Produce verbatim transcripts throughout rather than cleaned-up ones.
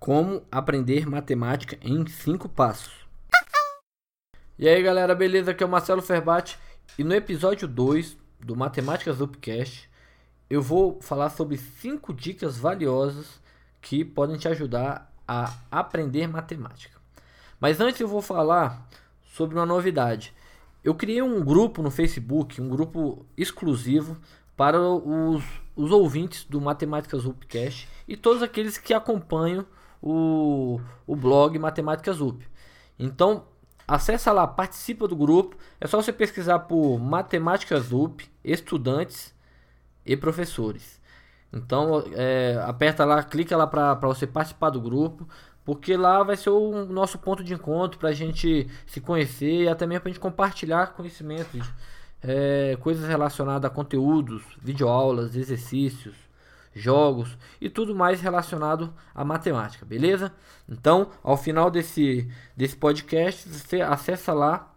Como aprender matemática em cinco passos. E aí galera, beleza? Aqui é o Marcelo Ferbatti. E no episódio dois do Matemática Supercast, eu vou falar sobre cinco dicas valiosas que podem te ajudar a aprender matemática. Mas antes eu vou falar sobre uma novidade. Eu criei um grupo no Facebook, um grupo exclusivo para os, os ouvintes do Matemática Supercast e todos aqueles que acompanham O, o blog Matemática Zup. Então, acessa lá, participa do grupo. É só você pesquisar por Matemática Zup, estudantes e professores. Então, é, aperta lá, clica lá para você participar do grupo, porque lá vai ser o nosso ponto de encontro para a gente se conhecer e até mesmo para a gente compartilhar conhecimentos, é, coisas relacionadas a conteúdos, videoaulas, exercícios, jogos e tudo mais relacionado à matemática, beleza? Então, ao final desse, desse podcast, você acessa lá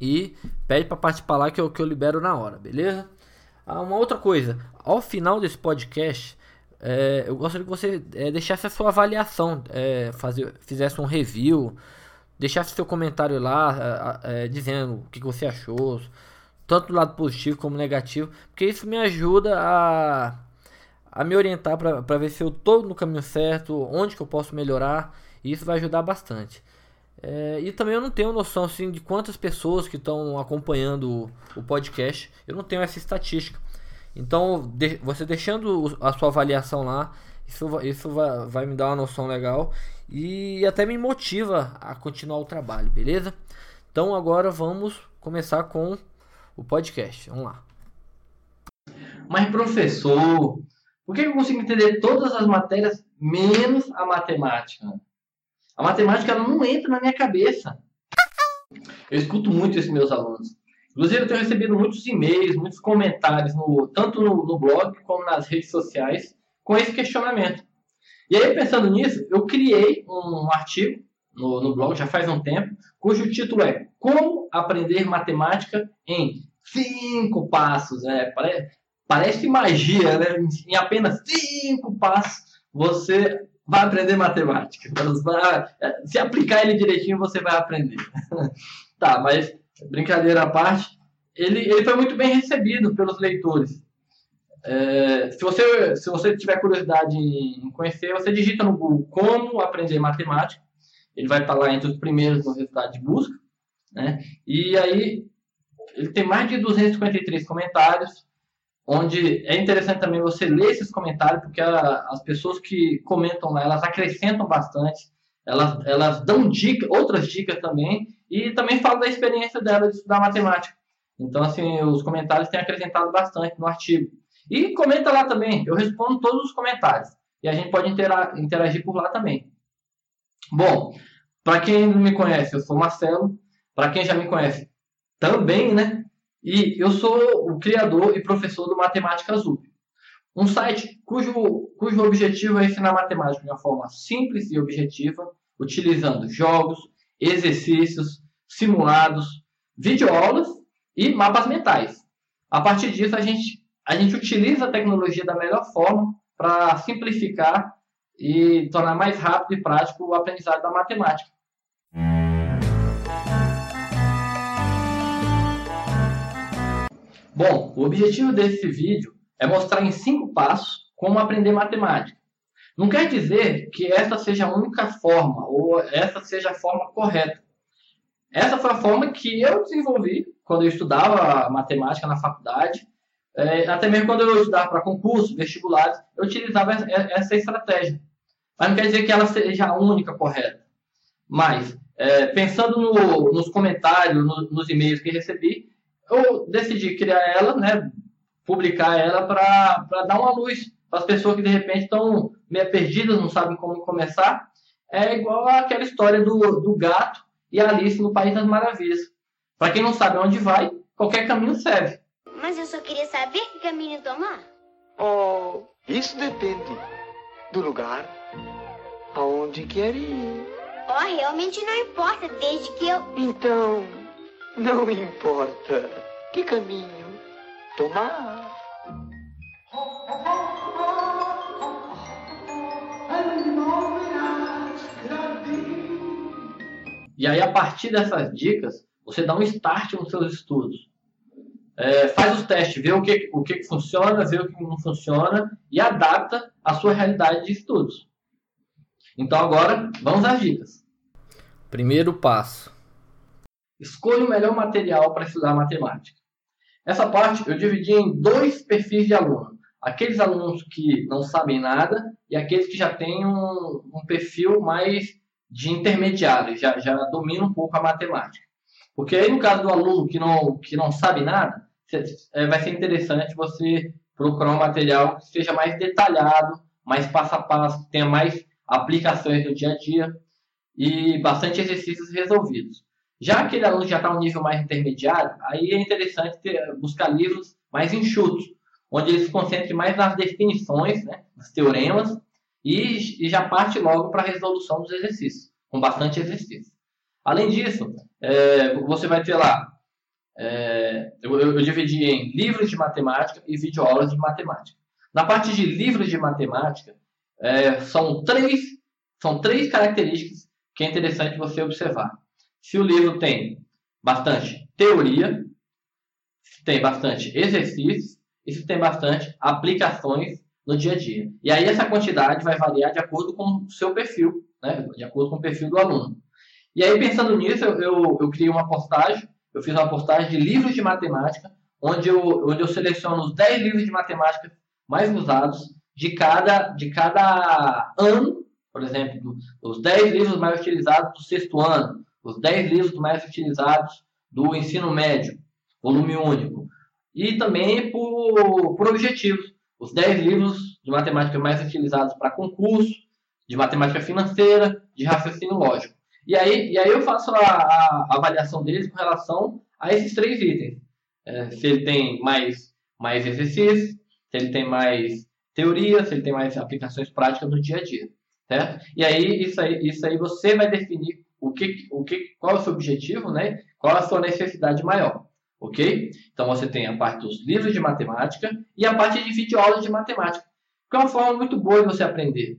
e pede para participar lá que eu, que eu libero na hora, beleza? Ah, uma outra coisa, ao final desse podcast, é, eu gostaria que você é, deixasse a sua avaliação, é, fazer, fizesse um review, deixasse seu comentário lá, é, é, dizendo o que você achou, tanto do lado positivo como negativo, porque isso me ajuda a... a me orientar para ver se eu estou no caminho certo, onde que eu posso melhorar, e isso vai ajudar bastante. É, e também eu não tenho noção assim, de quantas pessoas que estão acompanhando o, o podcast, eu não tenho essa estatística. Então, de, você deixando a sua avaliação lá, isso, isso vai, vai me dar uma noção legal e até me motiva a continuar o trabalho, beleza? Então, agora vamos começar com o podcast, vamos lá. Mas professor... por que eu consigo entender todas as matérias menos a matemática? A matemática ela não entra na minha cabeça. Eu escuto muito esses meus alunos. Inclusive, eu tenho recebido muitos e-mails, muitos comentários, no, tanto no, no blog como nas redes sociais, com esse questionamento. E aí, pensando nisso, eu criei um, um artigo no, no blog, já faz um tempo, cujo título é Como Aprender Matemática em cinco Passos. É, parece... Parece que magia, né? Em apenas cinco passos você vai aprender matemática. Se aplicar ele direitinho, você vai aprender. Tá, mas brincadeira à parte, ele, ele foi muito bem recebido pelos leitores. É, se, você, se você tiver curiosidade em conhecer, você digita no Google Como Aprender Matemática. Ele vai estar lá entre os primeiros no resultado de busca, né? E aí, ele tem mais de duzentos e cinquenta e três comentários. Onde é interessante também você ler esses comentários, porque a, as pessoas que comentam lá, elas acrescentam bastante, elas, elas dão dica, outras dicas também, e também falam da experiência dela de estudar matemática. Então, assim, os comentários têm acrescentado bastante no artigo. E comenta lá também, eu respondo todos os comentários, e a gente pode intera- interagir por lá também. Bom, para quem não me conhece, eu sou Marcelo, para quem já me conhece também, né? E eu sou o criador e professor do Matemática Azul, um site cujo, cujo objetivo é ensinar matemática de uma forma simples e objetiva, utilizando jogos, exercícios, simulados, videoaulas e mapas mentais. A partir disso, a gente, a gente utiliza a tecnologia da melhor forma para simplificar e tornar mais rápido e prático o aprendizado da matemática. Bom, o objetivo desse vídeo é mostrar em cinco passos como aprender matemática. Não quer dizer que essa seja a única forma ou essa seja a forma correta. Essa foi a forma que eu desenvolvi quando eu estudava matemática na faculdade. É, até mesmo quando eu estudava para concurso, vestibulares, eu utilizava essa estratégia. Mas não quer dizer que ela seja a única correta. Mas, é, pensando no, nos comentários, no, nos e-mails que recebi, eu decidi criar ela, né, publicar ela para dar uma luz para as pessoas que de repente estão meio perdidas, não sabem como começar. É igual aquela história do, do gato e Alice no País das Maravilhas. Para quem não sabe onde vai, qualquer caminho serve. Mas eu só queria saber que caminho tomar. Oh, isso depende do lugar aonde quer ir. Oh, realmente não importa, desde que eu... Então... não importa que caminho tomar. E aí, a partir dessas dicas, você dá um start nos seus estudos. É, faz os testes, vê o que, o que funciona, vê o que não funciona e adapta à sua realidade de estudos. Então, agora, vamos às dicas. Primeiro passo. Escolha o melhor material para estudar matemática. Essa parte eu dividi em dois perfis de aluno. Aqueles alunos que não sabem nada e aqueles que já têm um, um perfil mais de intermediário, já, já domina um pouco a matemática. Porque aí, no caso do aluno que não, que não sabe nada, vai ser interessante você procurar um material que seja mais detalhado, mais passo a passo, tenha mais aplicações no dia a dia e bastante exercícios resolvidos. Já aquele aluno que já está a um nível mais intermediário, aí é interessante ter, buscar livros mais enxutos, onde ele se concentre mais nas definições, né, nos teoremas, e, e já parte logo para a resolução dos exercícios, com bastante exercício. Além disso, é, você vai ter lá, é, eu, eu dividi em livros de matemática e videoaulas de matemática. Na parte de livros de matemática, é, são, três, são três características que é interessante você observar. Se o livro tem bastante teoria, se tem bastante exercícios e se tem bastante aplicações no dia a dia. E aí essa quantidade vai variar de acordo com o seu perfil, né? De acordo com o perfil do aluno. E aí, pensando nisso, eu, eu, eu criei uma postagem, eu fiz uma postagem de livros de matemática, onde eu, onde eu seleciono os dez livros de matemática mais usados de cada, de cada ano, por exemplo, os dez livros mais utilizados do sexto ano, os dez livros mais utilizados do ensino médio, volume único, e também por, por objetivos, os dez livros de matemática mais utilizados para concurso, de matemática financeira, de raciocínio lógico. E aí, e aí eu faço a, a, a avaliação deles com relação a esses três itens. É, se ele tem mais, mais exercícios, se ele tem mais teoria, se ele tem mais aplicações práticas no dia a dia. Certo? E aí isso, aí, isso aí você vai definir o que, o que, qual é o seu objetivo, né? Qual é a sua necessidade maior. Ok? Então você tem a parte dos livros de matemática e a parte de videoaulas de matemática, que é uma forma muito boa de você aprender.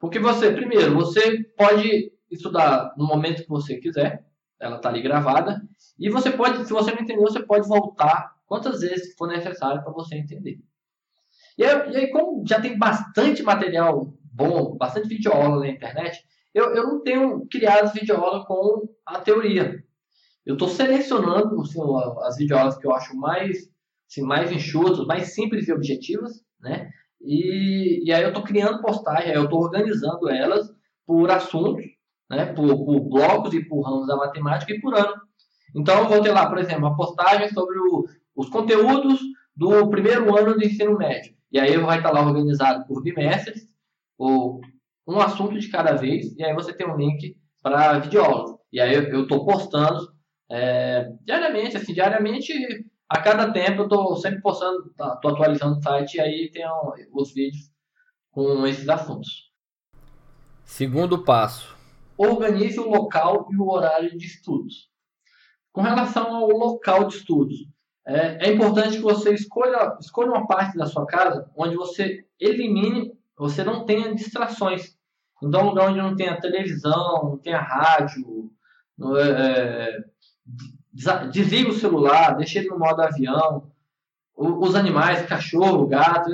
Porque você, primeiro, você pode estudar no momento que você quiser, ela está ali gravada, e você pode, se você não entendeu, você pode voltar quantas vezes for necessário para você entender. E aí, e aí, como já tem bastante material bom, bastante videoaula na internet, eu, eu não tenho criado videoaula com a teoria. Eu estou selecionando assim, as videoaulas que eu acho mais, assim, mais enxutas, mais simples e objetivas, né? E, e aí eu estou criando postagem, eu estou organizando elas por assuntos, né, por, por blocos e por ramos da matemática e por ano. Então, eu vou ter lá, por exemplo, uma postagem sobre o, os conteúdos do primeiro ano do ensino médio. E aí, vai estar lá organizado por bimestres, ou um assunto de cada vez, e aí você tem um link para videoaulas. E aí, eu estou postando é, diariamente, assim, diariamente, a cada tempo, eu estou sempre postando, estou atualizando o site, e aí tem um, os vídeos com esses assuntos. Segundo passo. Organize o local e o horário de estudos. Com relação ao local de estudos, é, é importante que você escolha, escolha uma parte da sua casa onde você elimine, você não tenha distrações. Então, um lugar onde não tenha televisão, não tenha rádio, é, desliga o celular, deixa ele no modo avião. Os animais, cachorro, gato,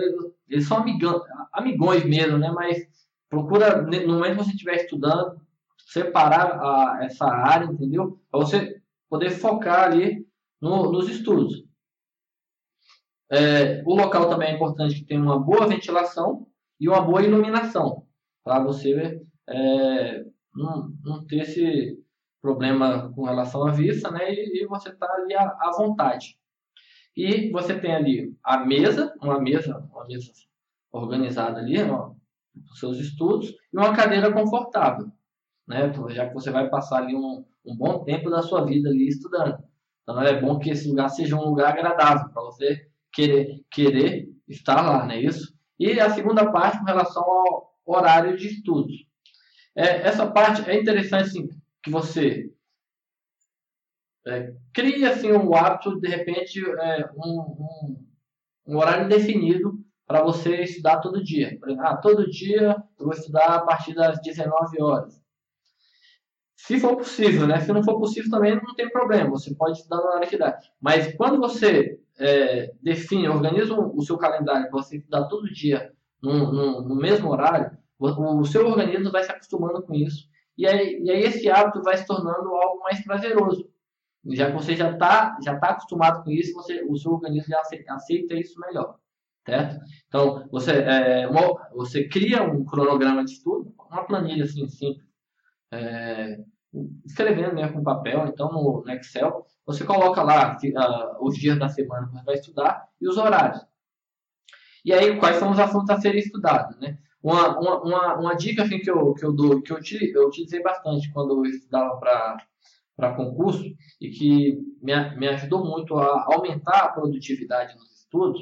eles são amigão, amigões mesmo, né? Mas procura, no momento que você estiver estudando, separar a, essa área, entendeu? Para você poder focar ali no, nos estudos. É, o local também é importante que tenha uma boa ventilação e uma boa iluminação, para você é, não, não ter esse problema com relação à vista, né? E, e você tá ali à, à vontade. E você tem ali a mesa, uma mesa, uma mesa organizada ali, ó, os seus estudos, e uma cadeira confortável. Né? Já que você vai passar ali um, um bom tempo da sua vida ali estudando. Então é bom que esse lugar seja um lugar agradável para você querer, querer estar lá, não é isso? E a segunda parte com relação ao horário de estudo. É, essa parte é interessante assim, que você é, crie assim, um hábito, de repente, é, um, um, um horário definido para você estudar todo dia. Por exemplo, ah, todo dia eu vou estudar a partir das dezenove horas. Se for possível, né? Se não for possível também não tem problema, você pode estudar na hora que dá. Mas quando você é, define, organiza o seu calendário, você estudar todo dia no, no, no mesmo horário, o, o seu organismo vai se acostumando com isso. E aí, e aí esse hábito vai se tornando algo mais prazeroso. Já que você já está já tá acostumado com isso, você, o seu organismo já aceita, aceita isso melhor. Certo? Então, você, é, uma, você cria um cronograma de estudo, uma planilha assim, simples. É, escrevendo, né, com papel, então no, no Excel, você coloca lá uh, os dias da semana que você vai estudar e os horários. E aí, quais são os assuntos a serem estudados, né? Uma, uma, uma, uma dica assim, que, eu, que eu dou, que eu, te, eu utilizei bastante quando eu estudava para concurso e que me, me ajudou muito a aumentar a produtividade nos estudos,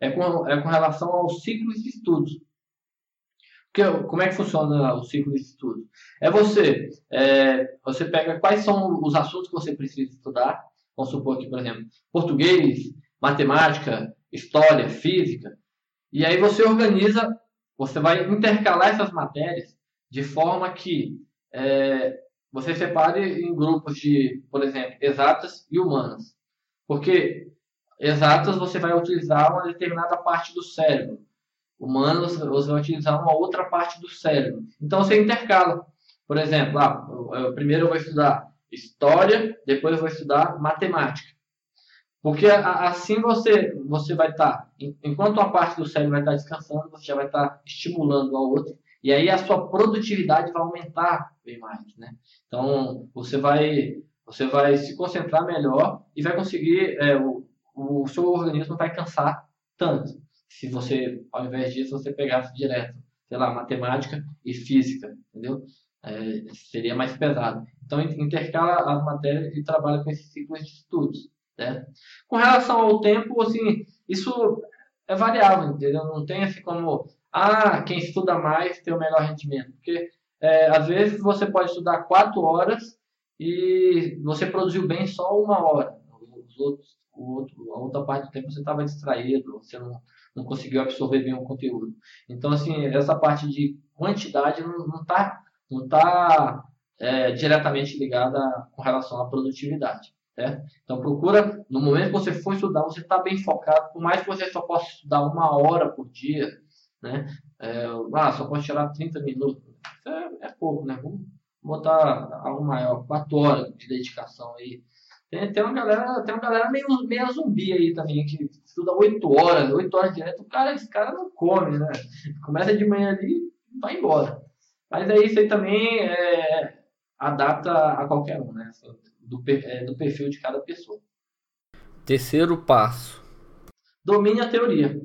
é com, é com relação aos ciclos de estudos. Como é que funciona o ciclo de estudo? É você, é, você pega quais são os assuntos que você precisa estudar. Vamos supor aqui, por exemplo, português, matemática, história, física. E aí você organiza, você vai intercalar essas matérias de forma que é, você separe em grupos de, por exemplo, exatas e humanas. Porque exatas você vai utilizar uma determinada parte do cérebro. Humanos, você vai utilizar uma outra parte do cérebro. Então, você intercala. Por exemplo, ah, eu, primeiro eu vou estudar história, depois eu vou estudar matemática. Porque a, assim você, você vai estar... Enquanto uma parte do cérebro vai estar descansando, você já vai estar estimulando a outra. E aí a sua produtividade vai aumentar bem mais, né? Então, você vai, você vai se concentrar melhor e vai conseguir... É, o, o seu organismo vai cansar tanto. Se você, ao invés disso, você pegasse direto, sei lá, matemática e física, entendeu? É, seria mais pesado. Então, intercala as matérias e trabalha com esses ciclos de estudos, né? Com relação ao tempo, assim, isso é variável, entendeu? Não tem assim como, ah, quem estuda mais tem o melhor rendimento. Porque, é, às vezes, você pode estudar quatro horas e você produziu bem só uma hora. Os outros, o outro, a outra parte do tempo você estava distraído, você não... não conseguiu absorver bem o conteúdo. Então, assim, essa parte de quantidade não está não tá, é, diretamente ligada com relação à produtividade, certo? Então, procura, no momento que você for estudar, você está bem focado, por mais que você só possa estudar uma hora por dia, né? É, ah, só posso tirar trinta minutos. Isso é, é pouco, né? Vamos botar algo maior, quatro horas de dedicação aí. Tem, tem uma galera, tem uma galera meio, meio zumbi aí também, que estuda oito horas, oito horas direto, o cara, esse cara não come, né? Começa de manhã ali e vai embora. Mas aí isso aí também é, adapta a qualquer um, né? Assim, do, é, do perfil de cada pessoa. Terceiro passo. Domine a teoria.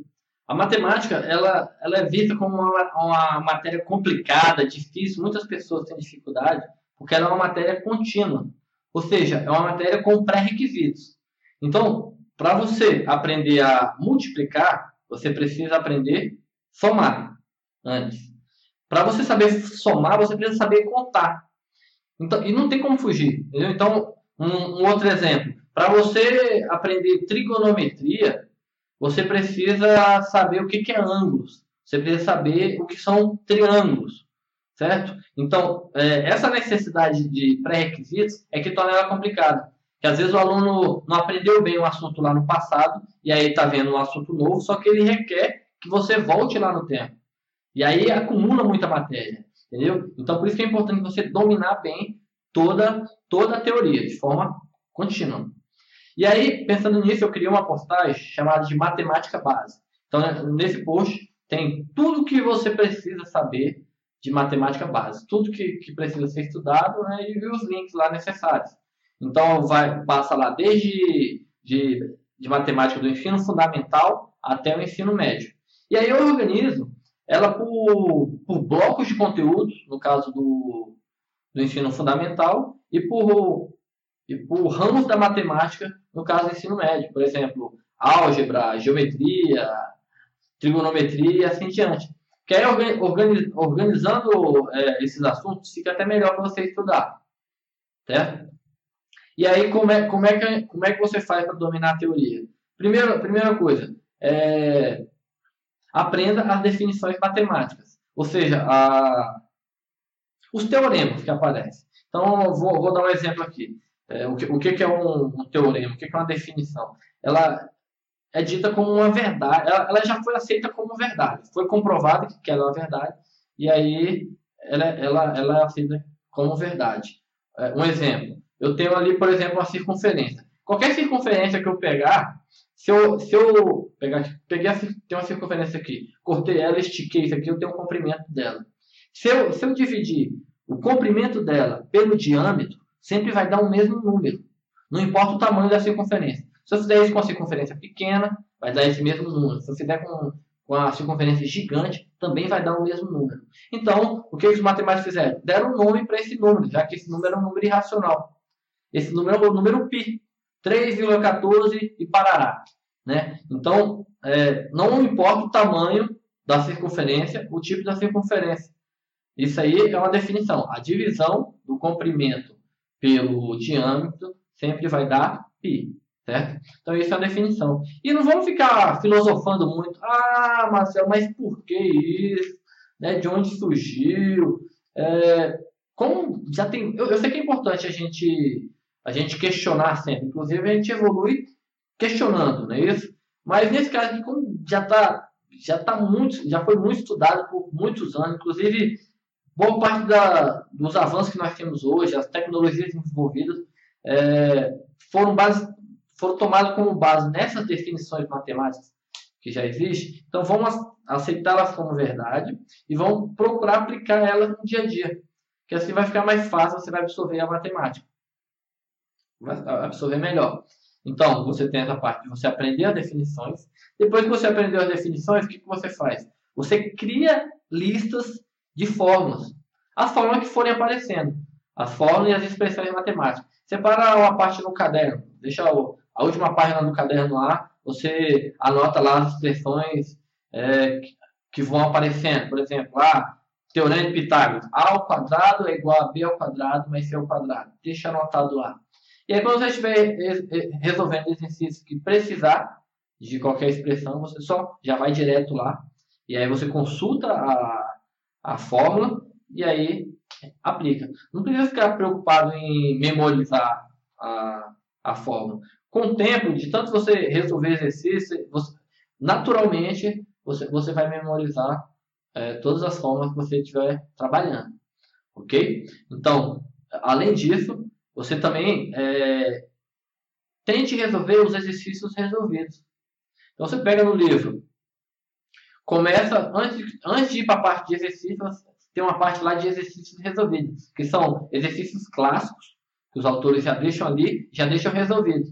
A matemática, ela, ela é vista como uma, uma matéria complicada, difícil, muitas pessoas têm dificuldade, porque ela é uma matéria contínua. Ou seja, é uma matéria com pré-requisitos. Então, para você aprender a multiplicar, você precisa aprender a somar antes. Para você saber somar, você precisa saber contar. Então, e não tem como fugir, entendeu? Então, um, um outro exemplo. Para você aprender trigonometria, você precisa saber o que, que é ângulos. Você precisa saber o que são triângulos. Certo? Então, é, essa necessidade de pré-requisitos é que torna ela complicada. Porque às vezes o aluno não aprendeu bem um assunto lá no passado, e aí está vendo um assunto novo, só que ele requer que você volte lá no tempo. E aí acumula muita matéria, entendeu? Então, por isso que é importante você dominar bem toda, toda a teoria, de forma contínua. E aí, pensando nisso, eu criei uma postagem chamada de Matemática Base. Então, nesse post tem tudo o que você precisa saber de matemática base, tudo que, que precisa ser estudado, né, e os links lá necessários. Então, vai, passa lá desde de, de matemática do ensino fundamental até o ensino médio. E aí eu organizo ela por, por blocos de conteúdo, no caso do, do ensino fundamental, e por, e por ramos da matemática, no caso do ensino médio. Por exemplo, álgebra, geometria, trigonometria e assim diante. Que aí, organizando é, esses assuntos, fica até melhor para você estudar, certo? E aí, como é, como é, que, como é que você faz para dominar a teoria? Primeiro, primeira coisa, é, aprenda as definições matemáticas, ou seja, a, os teoremas que aparecem. Então, eu vou, vou dar um exemplo aqui. É, o, que, o que é um, um teorema? O que é uma definição? Ela é dita como uma verdade. Ela, ela já foi aceita como verdade. Foi comprovada que ela é uma verdade. E aí, ela, ela, ela é aceita como verdade. É, um exemplo. Eu tenho ali, por exemplo, uma circunferência. Qualquer circunferência que eu pegar, se eu, se eu pegar, peguei a, tem uma circunferência aqui, cortei ela, estiquei isso aqui, eu tenho um comprimento dela. Se eu, se eu dividir o comprimento dela pelo diâmetro, sempre vai dar o mesmo número. Não importa o tamanho da circunferência. Se eu fizer isso com a circunferência pequena, vai dar esse mesmo número. Se eu fizer com, com a circunferência gigante, também vai dar o mesmo número. Então, o que os matemáticos fizeram? Deram um nome para esse número, já que esse número é um número irracional. Esse número é o número π. três vírgula quatorze e parará. Né? Então, é, não importa o tamanho da circunferência, o tipo da circunferência. Isso aí é uma definição. A divisão do comprimento pelo diâmetro sempre vai dar π. Certo? Então, isso é a definição. E não vamos ficar filosofando muito. Ah, Marcelo, mas por que isso? Né? De onde surgiu? É, como já tem, eu, eu sei que é importante a gente... A gente questionar sempre. Inclusive, a gente evolui questionando, não é isso? Mas, nesse caso aqui, como já, tá, já, tá muito, já foi muito estudado por muitos anos, inclusive, boa parte da, dos avanços que nós temos hoje, as tecnologias desenvolvidas, é, foram, base, foram tomadas como base nessas definições matemáticas que já existem. Então, vamos aceitá-las como verdade e vamos procurar aplicar elas no dia a dia, que assim vai ficar mais fácil, você vai absorver a matemática. Vai absorver melhor. Então, você tem essa parte de você aprender as definições. Depois que você aprendeu as definições, o que você faz? Você cria listas de fórmulas. As fórmulas que forem aparecendo. As fórmulas e as expressões matemáticas. Separa uma parte no caderno. Deixa a última página do caderno lá. Você anota lá as expressões é, que vão aparecendo. Por exemplo, lá, teorema de Pitágoras. A ao quadrado é igual a B ao quadrado mais C ao quadrado. Deixa anotado lá. E aí, quando você estiver resolvendo exercícios que precisar de qualquer expressão, você só já vai direto lá. E aí você consulta a, a fórmula e aí aplica. Não precisa ficar preocupado em memorizar a, a fórmula. Com o tempo, de tanto você resolver exercício, você, naturalmente você, você vai memorizar é, todas as fórmulas que você estiver trabalhando. Ok? Então, além disso... Você também é, tente resolver os exercícios resolvidos. Então, você pega no livro. Começa, antes, antes de ir para a parte de exercícios, tem uma parte lá de exercícios resolvidos. Que são exercícios clássicos, que os autores já deixam ali, já deixam resolvidos.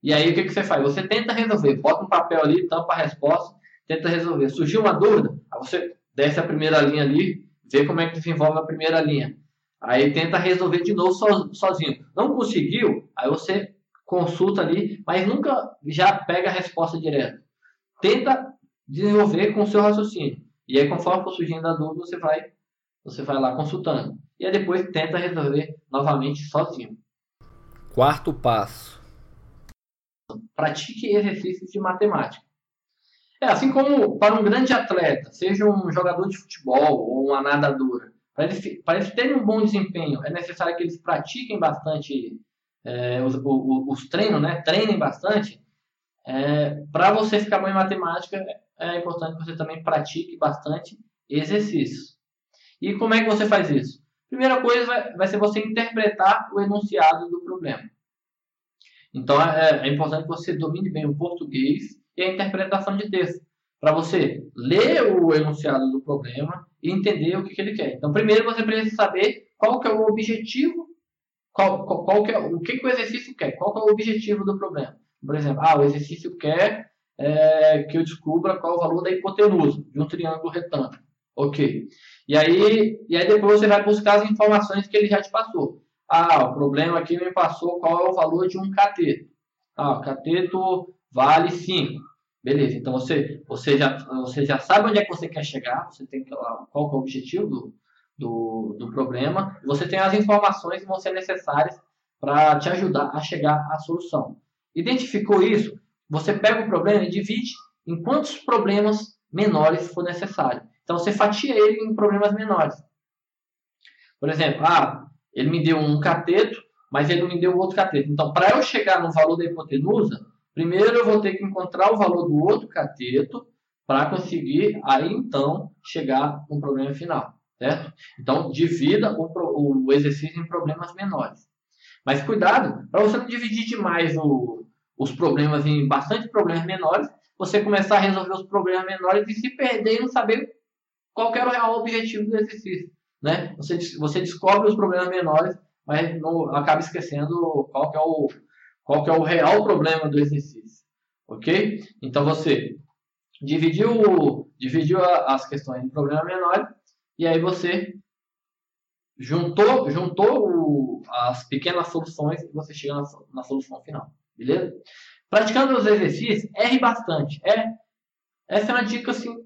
E aí, o que, que você faz? Você tenta resolver. Bota um papel ali, tampa a resposta, tenta resolver. Surgiu uma dúvida? Aí você desce a primeira linha ali, vê como é que desenvolve a primeira linha. Aí tenta resolver de novo sozinho. Não conseguiu? Aí você consulta ali, mas nunca já pega a resposta direto. Tenta desenvolver com o seu raciocínio. E aí, conforme for surgindo a dúvida, você vai, você vai lá consultando. E aí depois tenta resolver novamente sozinho. Quarto passo. Pratique exercícios de matemática. É assim como para um grande atleta, seja um jogador de futebol ou uma nadadora. Para eles, para eles terem um bom desempenho, é necessário que eles pratiquem bastante é, os, os, os treinos, né? Treinem bastante. É, para você ficar bom em matemática, é importante que você também pratique bastante exercícios. E como é que você faz isso? Primeira coisa vai, vai ser você interpretar o enunciado do problema. Então, é, é importante que você domine bem o português e a interpretação de texto. Para você ler o enunciado do problema e entender o que, que ele quer. Então, primeiro você precisa saber qual que é o objetivo, qual, qual, qual que é, o que, que o exercício quer, qual que é o objetivo do problema. Por exemplo, ah, o exercício quer é, que eu descubra qual o valor da hipotenusa de um triângulo retângulo. Ok. E aí, e aí depois você vai buscar as informações que ele já te passou. Ah, o problema aqui me passou qual é o valor de um cateto. Ah, o cateto vale cinco. Beleza, então você, você, já, você já sabe onde é que você quer chegar, você tem que, qual que é o objetivo do, do, do problema, você tem as informações que vão ser necessárias para te ajudar a chegar à solução. Identificou isso? Você pega o problema e divide em quantos problemas menores for necessário. Então você fatia ele em problemas menores. Por exemplo, ah, Ele me deu um cateto, mas ele não me deu outro cateto. Então, para eu chegar no valor da hipotenusa, primeiro eu vou ter que encontrar o valor do outro cateto para conseguir, aí então, chegar no problema final. Certo? Então, divida o, o exercício em problemas menores. Mas cuidado, para você não dividir demais o, os problemas em bastante problemas menores, você começar a resolver os problemas menores e se perder e não saber qual era o real objetivo do exercício. Né? Você, você descobre os problemas menores, mas não, acaba esquecendo qual que é o, qual que é o real problema do exercício. Ok? Então, você dividiu, dividiu as questões em problemas menores e aí você juntou, juntou o, as pequenas soluções e você chega na, na solução final. Beleza? Praticando os exercícios, erre bastante. É, essa é uma dica assim,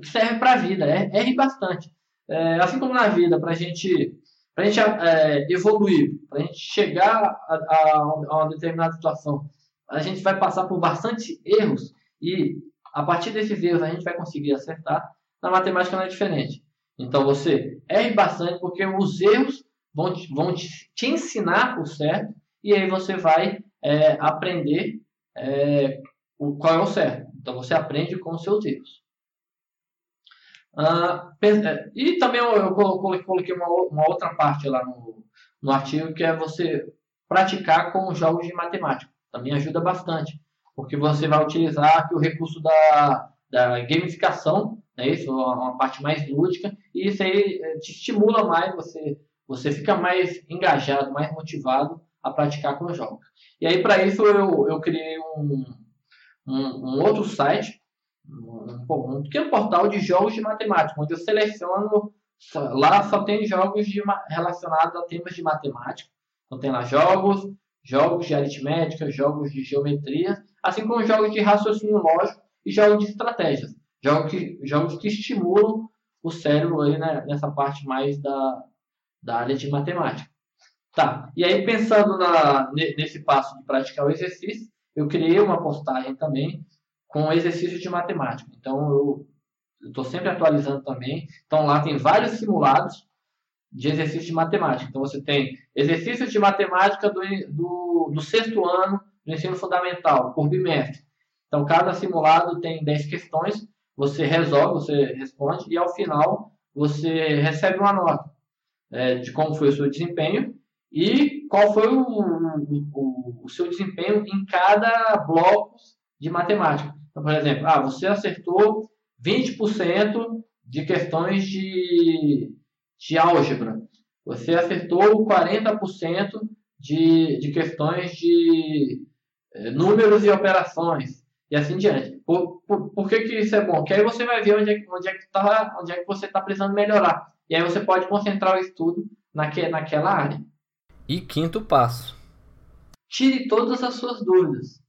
que serve para a vida. É, erre bastante. É, assim como na vida, para a gente, pra gente é, evoluir, para a gente chegar a, a, a uma determinada situação, a gente vai passar por bastante erros e a partir desses erros a gente vai conseguir acertar. Na matemática não é diferente. Então você erre bastante porque os erros vão te, vão te, te ensinar o certo e aí você vai é, aprender é, o, qual é o certo. Então você aprende com os seus erros. Uh, e também eu, eu coloquei uma, uma outra parte lá no, no artigo, que é você praticar com jogos de matemática. Também ajuda bastante, porque você vai utilizar o recurso da, da gamificação, né, isso, uma parte mais lúdica, e isso aí te estimula mais, você, você fica mais engajado, mais motivado a praticar com jogos. E aí para isso eu, eu criei um, um, um outro site, um pequeno portal de jogos de matemática, onde eu seleciono, lá só tem jogos de, relacionados a temas de matemática. Então tem lá jogos, jogos de aritmética, jogos de geometria, assim como jogos de raciocínio lógico e jogos de estratégias. Jogos que, jogos que estimulam o cérebro aí, né, nessa parte mais da, da área de matemática. Tá, e aí pensando na, nesse passo de praticar o exercício, eu criei uma postagem também com exercícios de matemática. Então, eu estou sempre atualizando também. Então, lá tem vários simulados de exercícios de matemática. Então, você tem exercícios de matemática do, do, do sexto ano do ensino fundamental, por bimestre. Então, cada simulado tem dez questões. Você resolve, você responde e, ao final, você recebe uma nota é, de como foi o seu desempenho e qual foi o, o, o seu desempenho em cada bloco de matemática. Então, por exemplo, ah, você acertou vinte por cento de questões de, de álgebra. Você acertou quarenta por cento de, de questões de eh, números e operações. E assim diante. Por, por, por que, que isso é bom? Porque aí você vai ver onde é, onde é, que, tá, onde é que você está precisando melhorar. E aí você pode concentrar o estudo naque, naquela área. E quinto passo. Tire todas as suas dúvidas.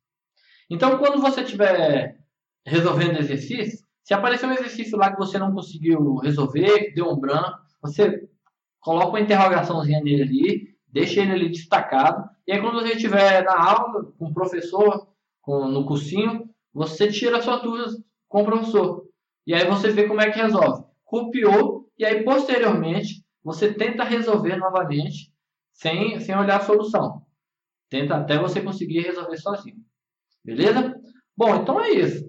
Então, quando você estiver resolvendo exercício, se aparecer um exercício lá que você não conseguiu resolver, que deu um branco, você coloca uma interrogaçãozinha nele ali, deixa ele ali destacado, e aí quando você estiver na aula, com o professor, com, no cursinho, você tira suas dúvidas com o professor. E aí você vê como é que resolve. Copiou, e aí posteriormente, você tenta resolver novamente, sem, sem olhar a solução. Tenta até você conseguir resolver sozinho. Beleza? Bom, então é isso.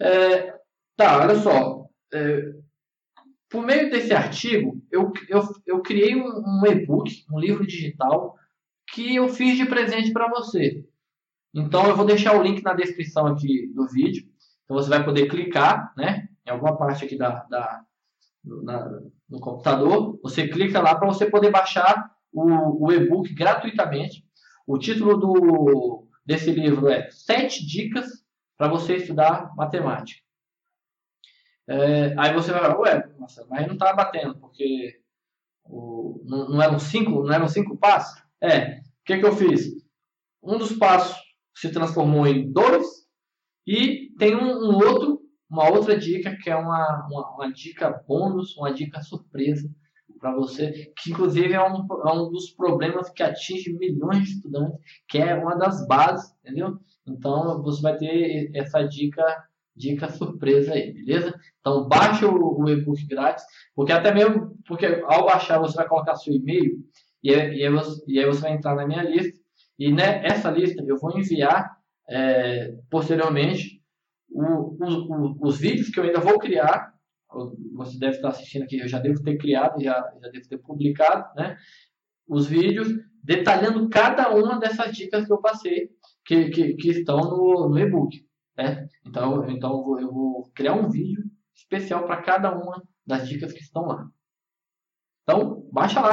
É, tá, olha só. É, por meio desse artigo, eu, eu, eu criei um, um e-book, um livro digital, que eu fiz de presente para você. Então, eu vou deixar o link na descrição aqui do vídeo. Então, você vai poder clicar, né, em alguma parte aqui da, da, na, no computador. Você clica lá para você poder baixar o, o e-book gratuitamente. O título do... desse livro é sete dicas para você estudar matemática. É, aí você vai falar, ué, mas não está batendo, porque o, não, não, eram cinco, não eram cinco passos? É, o que, que eu fiz? Um dos passos se transformou em dois, e tem um, um outro, uma outra dica, que é uma, uma, uma dica bônus, uma dica surpresa para você, que inclusive é um, é um dos problemas que atinge milhões de estudantes, que é uma das bases, entendeu? Então, você vai ter essa dica dica surpresa aí, beleza? Então baixa o, o e-book grátis, porque até mesmo, porque ao baixar você vai colocar seu e-mail e, e, aí você, e aí você vai entrar na minha lista e né, essa lista eu vou enviar é, posteriormente o, o, o, os vídeos que eu ainda vou criar. Você deve estar assistindo aqui, eu já devo ter criado, já, já devo ter publicado, né? Os vídeos detalhando cada uma dessas dicas que eu passei, que, que, que estão no, no e-book, né? Então, então eu, vou, eu vou criar um vídeo especial para cada uma das dicas que estão lá. Então, baixa lá!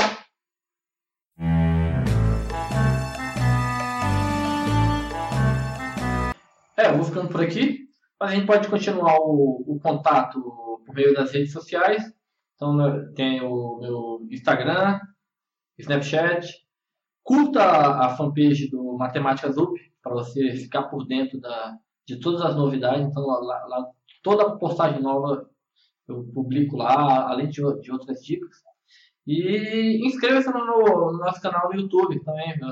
É, eu vou ficando por aqui, mas a gente pode continuar o, o contato por meio das redes sociais. Então, tem o meu Instagram, Snapchat. Curta a fanpage do Matemática Zup para você ficar por dentro da, de todas as novidades. Então, lá, lá, toda postagem nova eu publico lá, além de, de outras dicas. E inscreva-se no, no nosso canal no YouTube também. Eu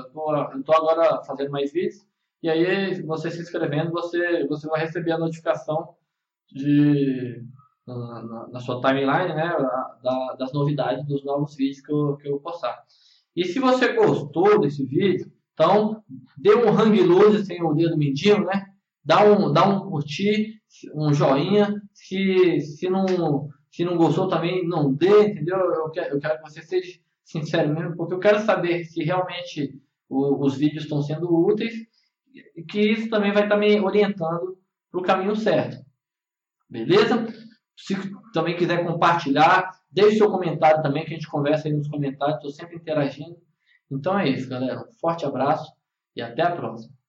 estou agora fazendo mais vídeos. E aí, você se inscrevendo, você, você vai receber a notificação de... Na, na, na sua timeline, né, da, das novidades dos novos vídeos que eu, que eu postar. E se você gostou desse vídeo, então dê um hang loose sem o dedo mindinho, né? Dá um, dá um curtir, um joinha. Se, se, não, se não gostou também, não dê, entendeu? Eu quero, eu quero que você seja sincero mesmo, porque eu quero saber se realmente o, os vídeos estão sendo úteis e que isso também vai estar me orientando para o caminho certo. Beleza? Se também quiser compartilhar, deixe seu comentário também, que a gente conversa aí nos comentários. Estou sempre interagindo. Então é isso, galera. Um forte abraço e até a próxima.